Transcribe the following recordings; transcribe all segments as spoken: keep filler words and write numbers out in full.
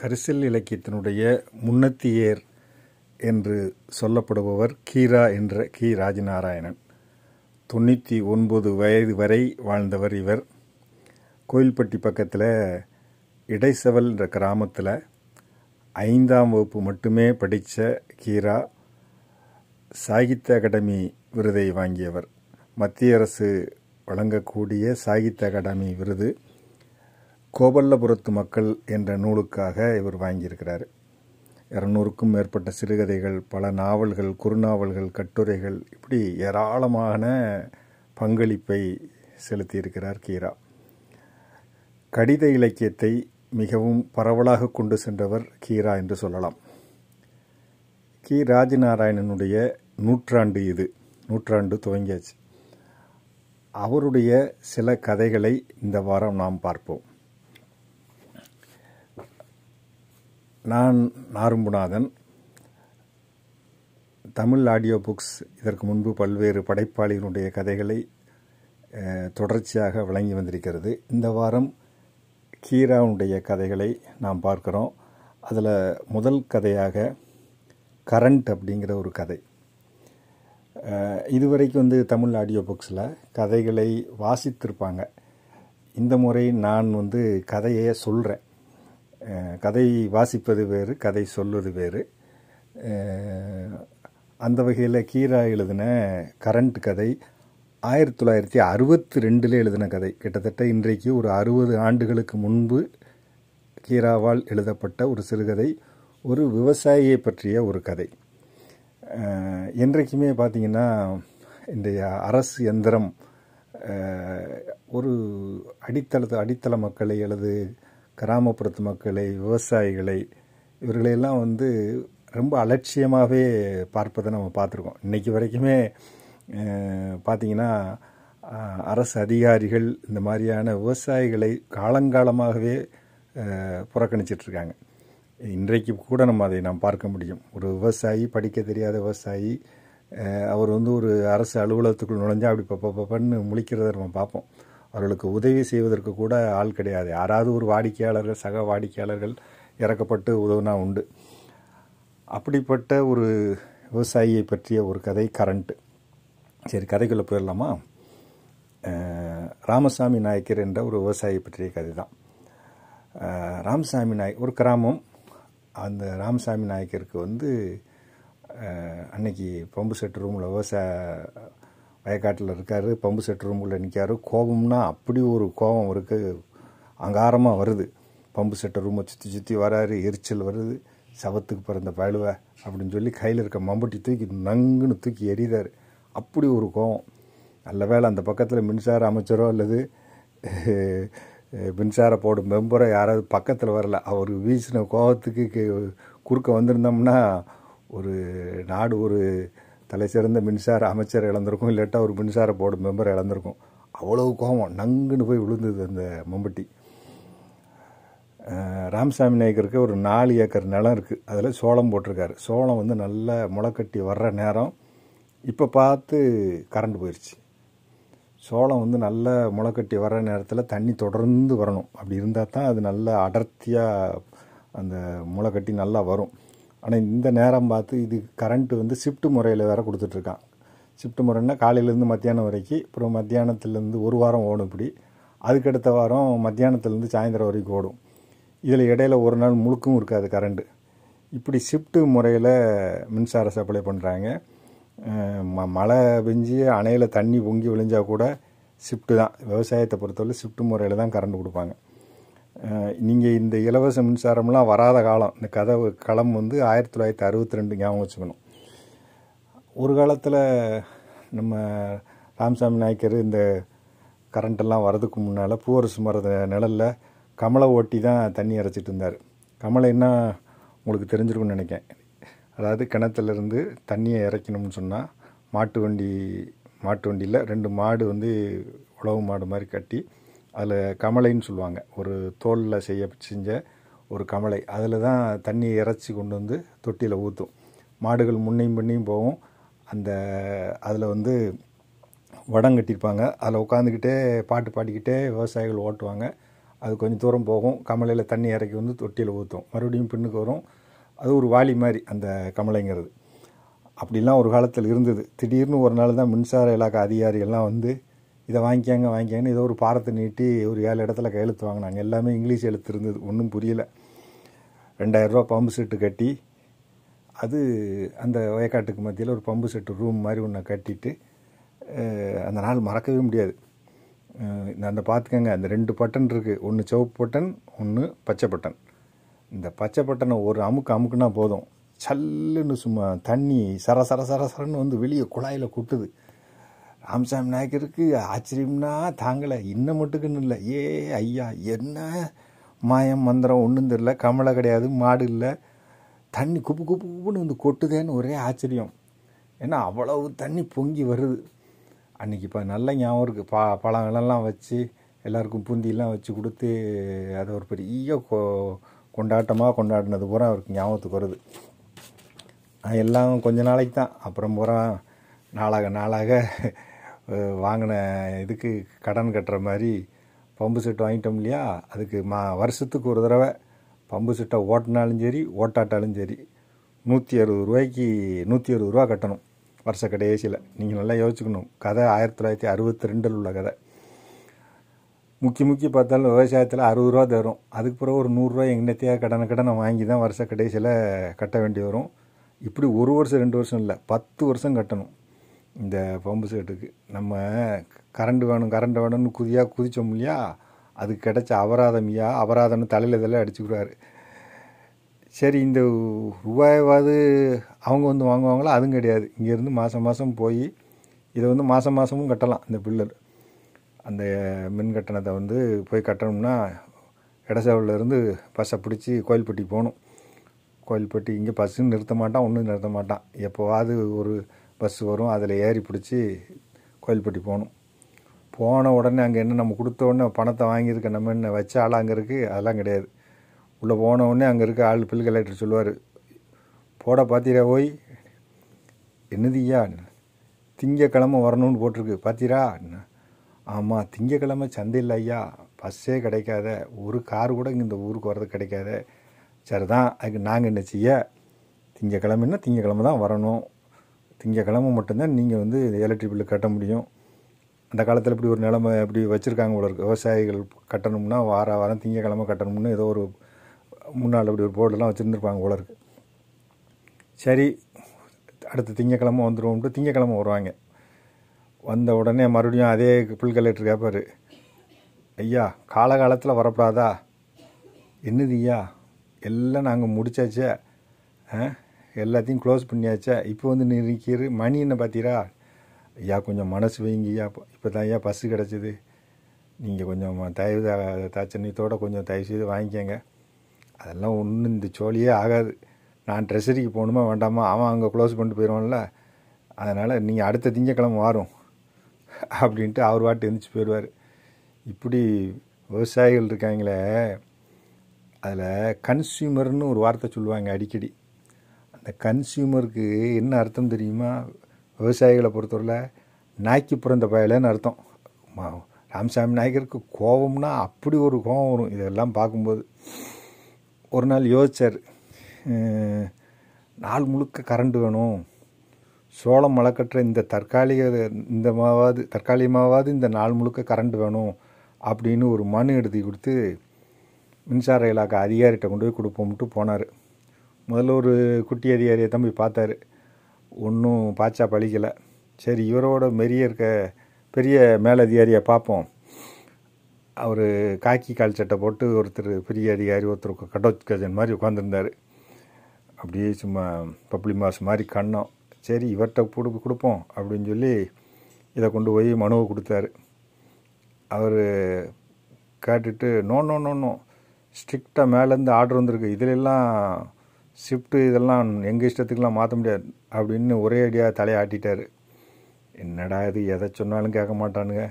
கரிசல் இலக்கியத்தினுடைய முன்னத்தியர் என்று சொல்லப்படுபவர் கீரா என்ற கி. ராஜநாராயணன். தொண்ணூற்றி ஒன்பது வயது வரை வாழ்ந்தவர் இவர். கோயில்பட்டி பக்கத்தில் இடைசவல் என்ற கிராமத்தில் ஐந்தாம் வகுப்பு மட்டுமே படித்த கீரா சாகித்ய அகாடமி விருதை வாங்கியவர். மத்திய அரசு வழங்கக்கூடிய சாகித்ய அகாடமி விருது கோபல்லபுரத்து மக்கள் என்ற நூலுக்காக இவர் வாங்கியிருக்கிறார். இரநூறுக்கும் மேற்பட்ட சிறுகதைகள், பல நாவல்கள், குறுநாவல்கள், கட்டுரைகள் இப்படி ஏராளமான பங்களிப்பை செலுத்தியிருக்கிறார் கீரா. கடித இலக்கியத்தை மிகவும் பரவலாக கொண்டு சென்றவர் கீரா என்று சொல்லலாம். கி. ராஜநாராயணனுடைய நூற்றாண்டு இது நூற்றாண்டு துவங்கியாச்சு. அவருடைய சில கதைகளை இந்த வாரம் நாம் பார்ப்போம். நான் நாரும்புநாதன். தமிழ் ஆடியோ புக்ஸ் இதற்கு முன்பு பல்வேறு படைப்பாளிகளுடைய கதைகளை தொடர்ச்சியாக வழங்கி வந்திருக்கிறது. இந்த வாரம் கீராவுடைய கதைகளை நாம் பார்க்குறோம். அதில் முதல் கதையாக கரண்ட் அப்படிங்கிற ஒரு கதை. இதுவரைக்கும் வந்து தமிழ் ஆடியோ புக்ஸில் கதைகளை வாசித்திருப்பாங்க. இந்த முறை நான் வந்து கதையை சொல்கிறேன். கதை வாசிப்பது வேறு, கதை சொல்வது வேறு. அந்த வகையில் கீரா எழுதின கரண்ட் கதை ஆயிரத்தி தொள்ளாயிரத்தி அறுபத்தி ரெண்டில் எழுதின கதை. கிட்டத்தட்ட இன்றைக்கு ஒரு அறுபது ஆண்டுகளுக்கு முன்பு கீராவால் எழுதப்பட்ட ஒரு சிறுகதை, ஒரு விவசாயியை பற்றிய ஒரு கதை. என்றைக்குமே பார்த்திங்கன்னா இன்றைய அரசு எந்திரம் ஒரு அடித்தளத்து அடித்தள மக்களை அல்லது கிராமப்புறத்து மக்களை, விவசாயிகளை, இவர்களையெல்லாம் வந்து ரொம்ப அலட்சியமாகவே பார்ப்பதை நம்ம பார்த்துருக்கோம். இன்றைக்கி வரைக்குமே பார்த்திங்கன்னா அரசு அதிகாரிகள் இந்த மாதிரியான விவசாயிகளை காலங்காலமாகவே புறக்கணிச்சிட்ருக்காங்க. இன்றைக்கு கூட நம்ம அதை நாம் பார்க்க முடியும். ஒரு விவசாயி, படிக்க தெரியாத விவசாயி, அவர் வந்து ஒரு அரசு அலுவலகத்துக்குள் நுழைஞ்சால் அப்படி பப்ப பப்பன்னு முழிக்கிறத நம்ம பார்ப்போம். அவர்களுக்கு உதவி செய்வதற்கு கூட ஆள் கிடையாது. யாராவது ஒரு வாடிக்கையாளர்கள், சக வாடிக்கையாளர்கள் இறக்கப்பட்டு உதவுனா உண்டு. அப்படிப்பட்ட ஒரு விவசாயியை பற்றிய ஒரு கதை கரண்ட்டு. சரி, கதைக்குள்ளே போயிடலாமா? ராமசாமி நாயக்கர் என்ற ஒரு விவசாயி பற்றிய கதை தான். ராமசாமி நாயக் ஒரு கிராமம். அந்த ராமசாமி நாயக்கருக்கு வந்து அன்னைக்கு பம்பு செட் ரூமில் விவசாய வயக்காட்டில் இருக்கார். பம்பு செட் ரூமுக்குள்ளே நிற்கார். கோபம்னா அப்படி ஒரு கோபம் இருக்குது, அங்காரமாக வருது. பம்பு செட்டை ரூமை சுற்றி சுற்றி வராரு, எரிச்சல் வருது. சவத்துக்கு பிறந்த பழுவை அப்படின்னு சொல்லி கையில் இருக்க மம்பட்டி தூக்கி நங்குன்னு தூக்கி எறிதார். அப்படி ஒரு கோபம். நல்ல வேளை அந்த பக்கத்தில் மின்சார அமைச்சரோ அல்லது மின்சார போடும் மெம்பரோ யாராவது பக்கத்தில் வரல. அவர் வீசின கோபத்துக்கு குறுக்க வந்திருந்தோம்னா ஒரு நாடு ஒரு தலை சிறந்த மின்சார அமைச்சர் இழந்திருக்கும், இல்லாட்டா ஒரு மின்சார போர்டு மெம்பர் இழந்திருக்கும். அவ்வளவு கோபம், நங்குன்னு போய் விழுந்தது அந்த மம்பட்டி. ராமசாமி நாயக்கருக்கு ஒரு நாலு ஏக்கர் நிலம் இருக்குது. அதில் சோளம் போட்டிருக்காரு. சோளம் வந்து நல்லா முளைக்கட்டி வர்ற நேரம் இப்போ பார்த்து கரண்ட் போயிடுச்சு. சோளம் வந்து நல்லா முளைக்கட்டி வர்ற நேரத்தில் தண்ணி தொடர்ந்து வரணும். அப்படி இருந்தால் தான் அது நல்லா அடர்த்தியாக அந்த முளைக்கட்டி நல்லா வரும். ஆனால் இந்த நேரம் பார்த்து இது கரண்ட்டு வந்து ஷிஃப்ட் முறையில் வேறு கொடுத்துட்ருக்கான். ஷிஃப்ட் முறைன்னா காலையிலேருந்து மத்தியானம் வரைக்கும், அப்புறம் மத்தியானத்துலேருந்து ஒரு வாரம் ஓடும். இப்படி அதுக்கடுத்த வாரம் மத்தியானத்துலேருந்து சாயந்தரம் வரைக்கும் ஓடும். இதில் இடையில் ஒரு நாள் முழுக்கும் இருக்காது கரண்ட்டு. இப்படி ஷிஃப்ட்டு முறையில் மின்சார சப்ளை பண்ணுறாங்க. ம மழை பெஞ்சு அணையில் தண்ணி பொங்கி விழிஞ்சால் கூட ஷிஃப்ட்டு தான். விவசாயத்தை பொறுத்தவரை ஷிஃப்ட்டு முறையில் தான் கரண்ட் கொடுப்பாங்க. நீங்கள் இந்த இலவச மின்சாரம்லாம் வராத காலம். இந்த கதை களம் வந்து ஆயிரத்தி தொள்ளாயிரத்தி அறுபத்தி ரெண்டு ஞாபகம் வச்சுக்கணும். ஒரு காலத்தில் நம்ம ராமசாமி நாயக்கர் இந்த கரண்ட்டெல்லாம் வரதுக்கு முன்னால் பூவரசு மரத நிழலில் கமலை ஓட்டி தான் தண்ணி இறைச்சிட்டு இருந்தார். கமலைன்னா உங்களுக்கு தெரிஞ்சிருக்குன்னு நினைக்கிறேன். அதாவது கிணத்துலேருந்து தண்ணியை இறைக்கணும்னு சொன்னால் மாட்டு வண்டி மாட்டு வண்டியில் ரெண்டு மாடு வந்து உழவு மாடு மாதிரி கட்டி அதில் கமலைன்னு சொல்லுவாங்க, ஒரு தோலில் செய்ய செஞ்ச ஒரு கமலை. அதில் தான் தண்ணியை இறைச்சி கொண்டு வந்து தொட்டியில் ஊற்றும். மாடுகள் முன்னையும் பின்னையும் போகும். அந்த அதில் வந்து வடம் கட்டியிருப்பாங்க. அதில் உட்காந்துக்கிட்டே பாட்டு பாடிக்கிட்டே விவசாயிகள் ஓட்டுவாங்க. அது கொஞ்சம் தூரம் போகும், கமலையில் தண்ணி இறக்கி வந்து தொட்டியில் ஊற்றும், மறுபடியும் பின்னுக்கு வரும். அது ஒரு வாளி மாதிரி அந்த கமலைங்கிறது. அப்படிலாம் ஒரு காலத்தில் இருந்தது. திடீர்னு ஒரு நாள் தான் மின்சார இலாக்கா அதிகாரிகள்லாம் வந்து இதை வாங்கிக்காங்க வாங்கிக்காங்கன்னு ஏதோ ஒரு பாரத்தை நீட்டி ஒரு ஏழு இடத்துல கையெழுத்து வாங்கினாங்க. எல்லாமே இங்கிலீஷ் எழுத்து இருந்தது, ஒன்றும் புரியலை. ரெண்டாயிரரூவா பம்பு செட்டு கட்டி, அது அந்த வயக்காட்டுக்கு மத்தியில் ஒரு பம்பு செட்டு ரூம் மாதிரி ஒன்று கட்டிட்டு, அந்த நாள் மறக்கவே முடியாது. அந்த பார்த்துக்கங்க, அந்த ரெண்டு பட்டன் இருக்குது, ஒன்று சிவப்பு பட்டன், ஒன்று பச்சை பட்டன். இந்த பச்சை பட்டனை ஒரு அமுக்கு அமுக்குன்னா போதும், சல்லுன்னு சும்மா தண்ணி சர சர சர சரன்னு வந்து வெளியே குழாயில் கொட்டுது. ராமசாமி நாயக்கருக்கு ஆச்சரியம்னா தாங்கலை. இன்னும் மட்டுக்குன்னு இல்லை, ஏ ஐயா என்ன மாயம் மந்திரம் ஒன்றும் தெரில, கமலை கிடையாது, மாடு இல்லை, தண்ணி குப்பு குப்பு குப்புன்னு வந்து கொட்டுதேன்னு ஒரே ஆச்சரியம். ஏன்னா அவ்வளவு தண்ணி பொங்கி வருது. அன்றைக்கி இப்போ நல்ல ஞாபகம் இருக்குது. பா பழங்களெல்லாம் வச்சு எல்லாருக்கும் பூந்தியெல்லாம் வச்சு கொடுத்து அதை ஒரு பெரிய கொ கொண்டாட்டமாக கொண்டாடினது பூரா அவருக்கு ஞாபகத்துக்கு வருது. எல்லாம் கொஞ்ச நாளைக்கு தான், அப்புறம் பூரா நாளாக நாளாக வாங்கின இதுக்கு கடன் கட்டுற மாதிரி பம்பு செட்டு வாங்கிட்டோம் இல்லையா, அதுக்கு மா வருஷத்துக்கு ஒரு தடவை பம்பு செட்டை ஓட்டினாலும் சரி ஓட்டாட்டாலும் சரி நூற்றி அறுபது ரூபாய்க்கு நூற்றி அறுபது ரூபா கட்டணும் வருஷ கடைசியில். நீங்கள் நல்லா யோசிச்சுக்கணும். கதை ஆயிரத்தி தொள்ளாயிரத்தி அறுபத்தி ரெண்டில் உள்ள கதை. முக்கி முக்கி பார்த்தாலும் விவசாயத்தில் அறுபது ரூபா தரும். அதுக்கு பிறகு ஒரு நூறுரூவா எங்கினத்தையாக கடனை கடனை வாங்கி தான் வருஷ கடைசியில் கட்ட வேண்டி வரும். இப்படி ஒரு வருஷம் ரெண்டு வருஷம் இல்லை, பத்து வருஷம் கட்டணும் இந்த பம்பு செட்டுக்கு. நம்ம கரண்ட் வேணும் கரண்ட் வேணும்னு குதியாக குதித்தோம் இல்லையா, அதுக்கு கிடச்ச அபராதமியா அபராதம்னு தலையில் இதெல்லாம் அடிச்சுக்கிறாரு. சரி, இந்த ரூபாயாவது அவங்க வந்து வாங்குவாங்களா? அதுவும் கிடையாது. இங்கேருந்து மாதம் மாதம் போய் இதை வந்து மாதம் மாதமும் கட்டலாம். இந்த பில்லர் அந்த மின் கட்டணத்தை வந்து போய் கட்டணும்னா இடசேவலேருந்து பஸ்ஸை பிடிச்சி கோயில்பட்டி போகணும். கோயில்பட்டி இங்கே பஸ்ஸுன்னு நிறுத்த மாட்டான், ஒன்றும் நிறுத்த மாட்டான். எப்போவாது ஒரு பஸ்ஸு வரும், அதில் ஏறி பிடிச்சி கோயில்பட்டி போகணும். போன உடனே அங்கே என்ன நம்ம கொடுத்த உடனே பணத்தை வாங்கியிருக்க நம்ம என்ன வச்ச ஆள் அங்கே இருக்குது? அதெல்லாம் கிடையாது. உள்ளே போன உடனே அங்கே இருக்க ஆள் பில் கலெக்டர் சொல்லுவார், போட பார்த்தீரா போய் என்னதுயா திங்கக்கிழமை வரணும்னு போட்டிருக்கு பார்த்தீரா? ஆமாம், திங்கக்கிழமை சந்தையில் ஐயா பஸ்ஸே கிடைக்காத, ஒரு காரு கூட இங்கே இந்த ஊருக்கு வர்றது கிடைக்காத. சரி தான், அதுக்கு நாங்கள் என்ன செய்ய, திங்கக்கிழமைன்னா திங்கக்கிழமை தான் வரணும், திங்கக்கிழமை மட்டும்தான் நீங்கள் வந்து எலக்ட்ரிக் பில்லு கட்ட முடியும். அந்த காலத்தில் இப்படி ஒரு நிலைமை இப்படி வச்சுருக்காங்க போல இருக்குது. விவசாயிகள் கட்டணும்னா வார வாரம் திங்கக்கிழமை கட்டணும்னு ஏதோ ஒரு முன்னால் இப்படி ஒரு போர்டெல்லாம் வச்சுருந்துருப்பாங்க போல இருக்குது. சரி, அடுத்த திங்கக்கிழமை வந்துடுவோம்ட்டு திங்கக்கிழமை வருவாங்க. வந்த உடனே மறுபடியும் அதே பில் கலெக்டர் கேட்பார், ஐயா காலகாலத்தில் வரப்படாதா? என்னது ஐயா எல்லாம் நாங்கள் முடித்தாச்சே, எல்லாத்தையும் க்ளோஸ் பண்ணியாச்சா, இப்போ வந்து நிற்கிற மணி என்ன பார்த்தீரா? ஐயா கொஞ்சம் மனசு வைங்கய்யா, இப்போ தான் ஐயா பஸ்ஸு கிடச்சிது, நீங்கள் கொஞ்சம் தயவு தாச்சன்னியத்தோடு கொஞ்சம் தயவு செய்து வாங்கிக்கங்க. அதெல்லாம் ஒன்றும் இந்த சோழியே ஆகாது, நான் ட்ரெஸரிக்கு போகணுமா வேண்டாமா, அவன் அங்கே க்ளோஸ் பண்ணிட்டு போயிடுவான்ல, அதனால் நீங்கள் அடுத்த திங்கக்கிழமை வரும் அப்படின்ட்டு அவர் வாட்டு எழுந்திரிச்சு போயிடுவார். இப்படி விவசாயிகள் இருக்காங்களே, அதில் கன்சியூமர்னு ஒரு வார்த்தை சொல்லுவாங்க அடிக்கடி. அந்த கன்சியூமருக்கு என்ன அர்த்தம் தெரியுமா? விவசாயிகளை பொறுத்தவரை நாய்க்கு பிறந்த பயலேன்னு அர்த்தம். ராமசாமி நாயக்கருக்கு கோபம்னா அப்படி ஒரு கோபம் வரும். இதெல்லாம் பார்க்கும்போது ஒரு நாள் யோசிச்சார், நாள் முழுக்க கரண்ட் வேணும், சோளம் மழைக்கட்டுற இந்த தற்காலிக இந்த மாவாது தற்காலிகமாவது இந்த நாள் முழுக்க கரண்ட் வேணும் அப்படின்னு ஒரு மனு எழுதி கொடுத்து மின்சார இலாக்கா அதிகாரிகிட்ட கொண்டு போய் கொடுப்போம்ட்டு போனார். முதல்ல ஒரு குட்டி அதிகாரியை தான் போய் பார்த்தார், ஒன்றும் பாய்ச்சா பழிக்கலை. சரி, இவரோட மெரிய இருக்க பெரிய மேலதிகாரியை பார்ப்போம். அவர் காக்கி கால் சட்டை போட்டு ஒருத்தர் பெரிய அதிகாரி, ஒருத்தர் கடோத் கஜன் மாதிரி உட்காந்துருந்தார், அப்படியே சும்மா பப்ளி மாஸ் மாதிரி கண்ணோம். சரி, இவர்கிட்ட கொடுக்க கொடுப்போம் அப்படின்னு சொல்லி இதை கொண்டு போய் மனுவை கொடுத்தாரு. அவர் கேட்டுட்டு, நோ நோ நோ நோ ஸ்ட்ரிக்டாக மேலேருந்து ஆர்டர் வந்திருக்கு, இதிலெல்லாம் ஷிஃப்ட்டு இதெல்லாம் எங்கள் இஷ்டத்துக்கெலாம் மாற்ற முடியாது அப்படின்னு ஒரே அடியாக தலையாட்டிட்டார். என்னடா இது, எதை சொன்னாலும் கேட்க மாட்டானுங்க,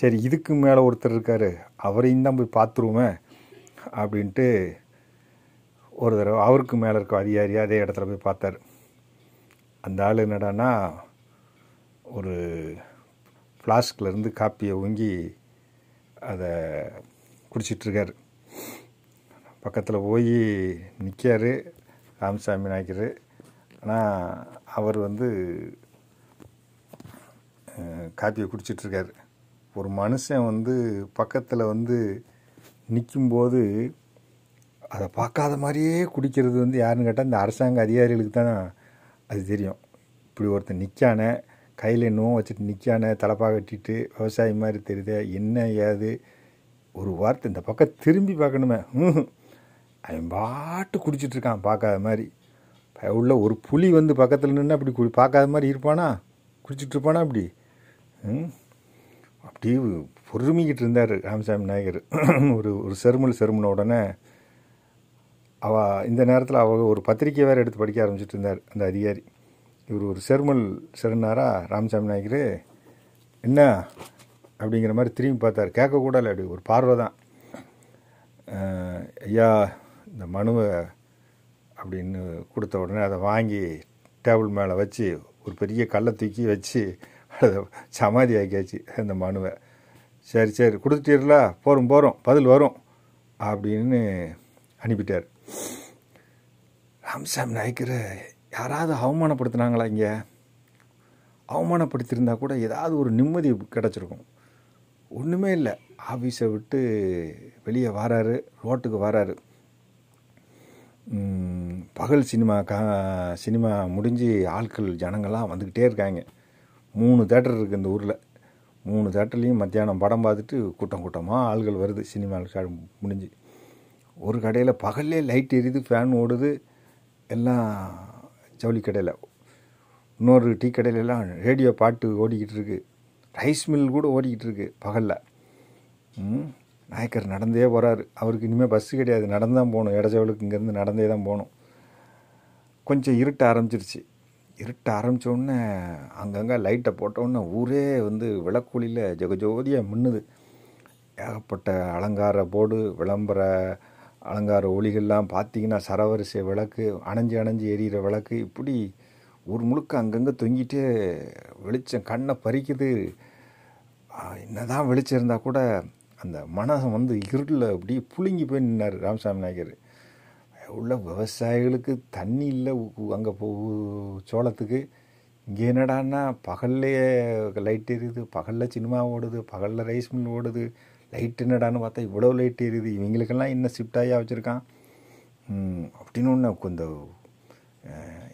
சரி இதுக்கு மேலே ஒருத்தர் இருக்கார் அவரையும் தான் போய் பார்த்துருவோமே அப்படின்ட்டு ஒரு தடவை அவருக்கு மேலே இருக்க அதிகாரியாக அதே இடத்துல போய் பார்த்தார். அந்த ஆள் என்னடான்னா ஒரு ஃப்ளாஸ்கிலேருந்து காப்பியை ஊங்கி அதை குடிச்சிட்ருக்கார். பக்கத்தில் போய் நிற்கார் ராமசாமி நாயக்கர். ஆனால் அவர் வந்து காப்பியை குடிச்சிட்ருக்கார். ஒரு மனுஷன் வந்து பக்கத்தில் வந்து நிற்கும்போது அதை பார்க்காத மாதிரியே குடிக்கிறது வந்து யாருன்னு கேட்டால் இந்த அரசாங்க அதிகாரிகளுக்கு தான் அது தெரியும். இப்படி ஒருத்தர் நிற்கானே, கையில் இன்னும் வச்சுட்டு நிற்கானே, தலைப்பாக கட்டிட்டு விவசாயி மாதிரி தெரியுது, என்ன ஏது ஒரு வார்த்தை இந்த பக்கம் திரும்பி பார்க்கணுமே, அவன் பாட்டு குடிச்சிட்ருக்கான் பார்க்காத மாதிரி. உள்ள ஒரு புலி வந்து பக்கத்தில் நின்று அப்படி குடி பார்க்காத மாதிரி இருப்பானா, குடிச்சிட்ருப்பானா? அப்படி அப்படி பொறுமிக்கிட்டு இருந்தார் ராமசாமி நாயக்கர். ஒரு ஒரு செருமல் செருமுன உடனே அவ இந்த நேரத்தில் அவ ஒரு பத்திரிக்கை வேறு எடுத்து படிக்க ஆரம்பிச்சுட்டு இருந்தார் அந்த அதிகாரி. இவர் ஒரு செருமல் செருனாரா ராமசாமி நாயக்கர் என்ன அப்படிங்கிற மாதிரி திரும்பி பார்த்தார். கேட்கக்கூட இல்லை, அப்படி ஒரு பார்வை தான். ஐயா இந்த மனுவை அப்படின்னு கொடுத்த உடனே அதை வாங்கி டேபிள் மேலே வச்சு ஒரு பெரிய கல்லை தூக்கி வச்சு அதை சமாதி ஆக்கியாச்சு அந்த மனுவை. சரி சரி கொடுத்துட்டீர்களா, போகிறோம் போகிறோம் பதில் வரும் அப்படின்னு அனுப்பிட்டார். ராமசாமி நாயக்கர் யாராவது அவமானப்படுத்தினாங்களா? இங்கே அவமானப்படுத்தியிருந்தா கூட ஏதாவது ஒரு நிம்மதி கிடச்சிருக்கும். ஒன்றுமே இல்லை. ஆஃபீஸை விட்டு வெளியே வராரு, ரோட்டுக்கு வராரு. பகல் சினிமா கா சினிமா முடிஞ்சு ஆட்கள் ஜனங்கள்லாம் வந்துக்கிட்டே இருக்காங்க. மூணு தேட்டர் இருக்குது இந்த ஊரில். மூணு தேட்டர்லேயும் மத்தியானம் படம் பார்த்துட்டு கூட்டம் கூட்டமாக ஆட்கள் வருது சினிமாவுக்கு முடிஞ்சு. ஒரு கடையில் பகல்லே லைட் எரியுது, ஃபேன் ஓடுது, எல்லாம் ஜவுளி கடையில். இன்னொரு டீ கடையிலெல்லாம் ரேடியோ பாட்டு ஓடிக்கிட்டு இருக்குது. ரைஸ் மில் கூட ஓடிக்கிட்டு இருக்குது பகலில். நாயக்கர் நடந்தே போகிறாரு. அவருக்கு இனிமேல் பஸ்ஸு கிடையாது, நடந்தான் போகணும். இடஜவுளுக்கு இங்கேருந்து நடந்தே தான் போகணும். கொஞ்சம் இருட்ட ஆரம்பிச்சிருச்சு. இருட்ட ஆரம்பித்தோடனே அங்கங்கே லைட்டை போட்டோன்னே ஊரே வந்து விளக்கொலியில் ஜெகஜோதியாக மின்னுது. ஏகப்பட்ட அலங்கார போர்டு, விளம்பர அலங்கார ஒளிகள்லாம் பார்த்திங்கன்னா சரவரிசை விளக்கு, அணைஞ்சி அணைஞ்சி எரியிற விளக்கு, இப்படி ஊர் முழுக்க அங்கங்கே தொங்கிட்டே வெளிச்சம் கண்ணை பறிக்குது. என்ன தான் வெளிச்சம் இருந்தால் கூட அந்த மனசம் வந்து இருளில் அப்படியே புழுங்கி போய் நின்னார் ராமசாமி நாயக்கர். உள்ள விவசாயிகளுக்கு தண்ணி இல்லை அங்கே போ சோளத்துக்கு. இங்கே என்னடான்னா பகல்லையே லைட் எரியுது, பகலில் சினிமா ஓடுது, பகலில் ரைஸ் மில் ஓடுது, லைட் என்னடான்னு பார்த்தா இவ்வளோ லைட் எரியுது, இவங்களுக்கெல்லாம் இன்னும் ஷிஃப்டாக வச்சுருக்கான் அப்படின்னு ஒன்று கொஞ்சம்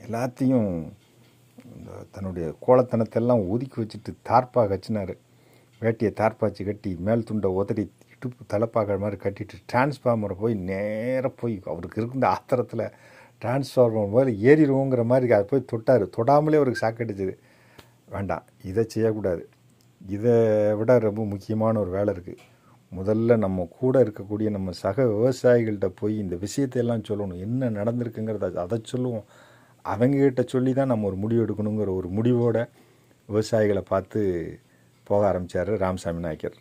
எல்லாத்தையும் தன்னுடைய கோலத்தனத்தெல்லாம் ஒதுக்கி வச்சுட்டு தார்ப்பாக கச்சினார். வேட்டியை தார்ப்பாச்சு கட்டி மேல் துண்டை உதறி இடுப்பு தலைப்பாக மாதிரி கட்டிட்டு டிரான்ஸ்ஃபார்மரை போய் நேராக போய் அவருக்கு இருக்கின்ற ஆத்திரத்தில் டிரான்ஸ்ஃபார்மர் மாதிரி ஏறிடுவோங்கிற மாதிரி அதை போய் தொட்டார். தொடாமலே அவருக்கு சாக்கடிச்சிது. வேண்டாம், இதை செய்யக்கூடாது, இதை விட ரொம்ப முக்கியமான ஒரு வேலை இருக்குது. முதல்ல நம்ம கூட இருக்கக்கூடிய நம்ம சக விவசாயிகள்கிட்ட போய் இந்த விஷயத்தையெல்லாம் சொல்லணும், என்ன நடந்திருக்குங்கிறத அதை சொல்லுவோம். அவங்கக்கிட்ட சொல்லி தான் நம்ம ஒரு முடிவு எடுக்கணுங்கிற ஒரு முடிவோட விவசாயிகளை பார்த்து போக ஆரம்பித்தார் ராமசாமி நாயக்கர்.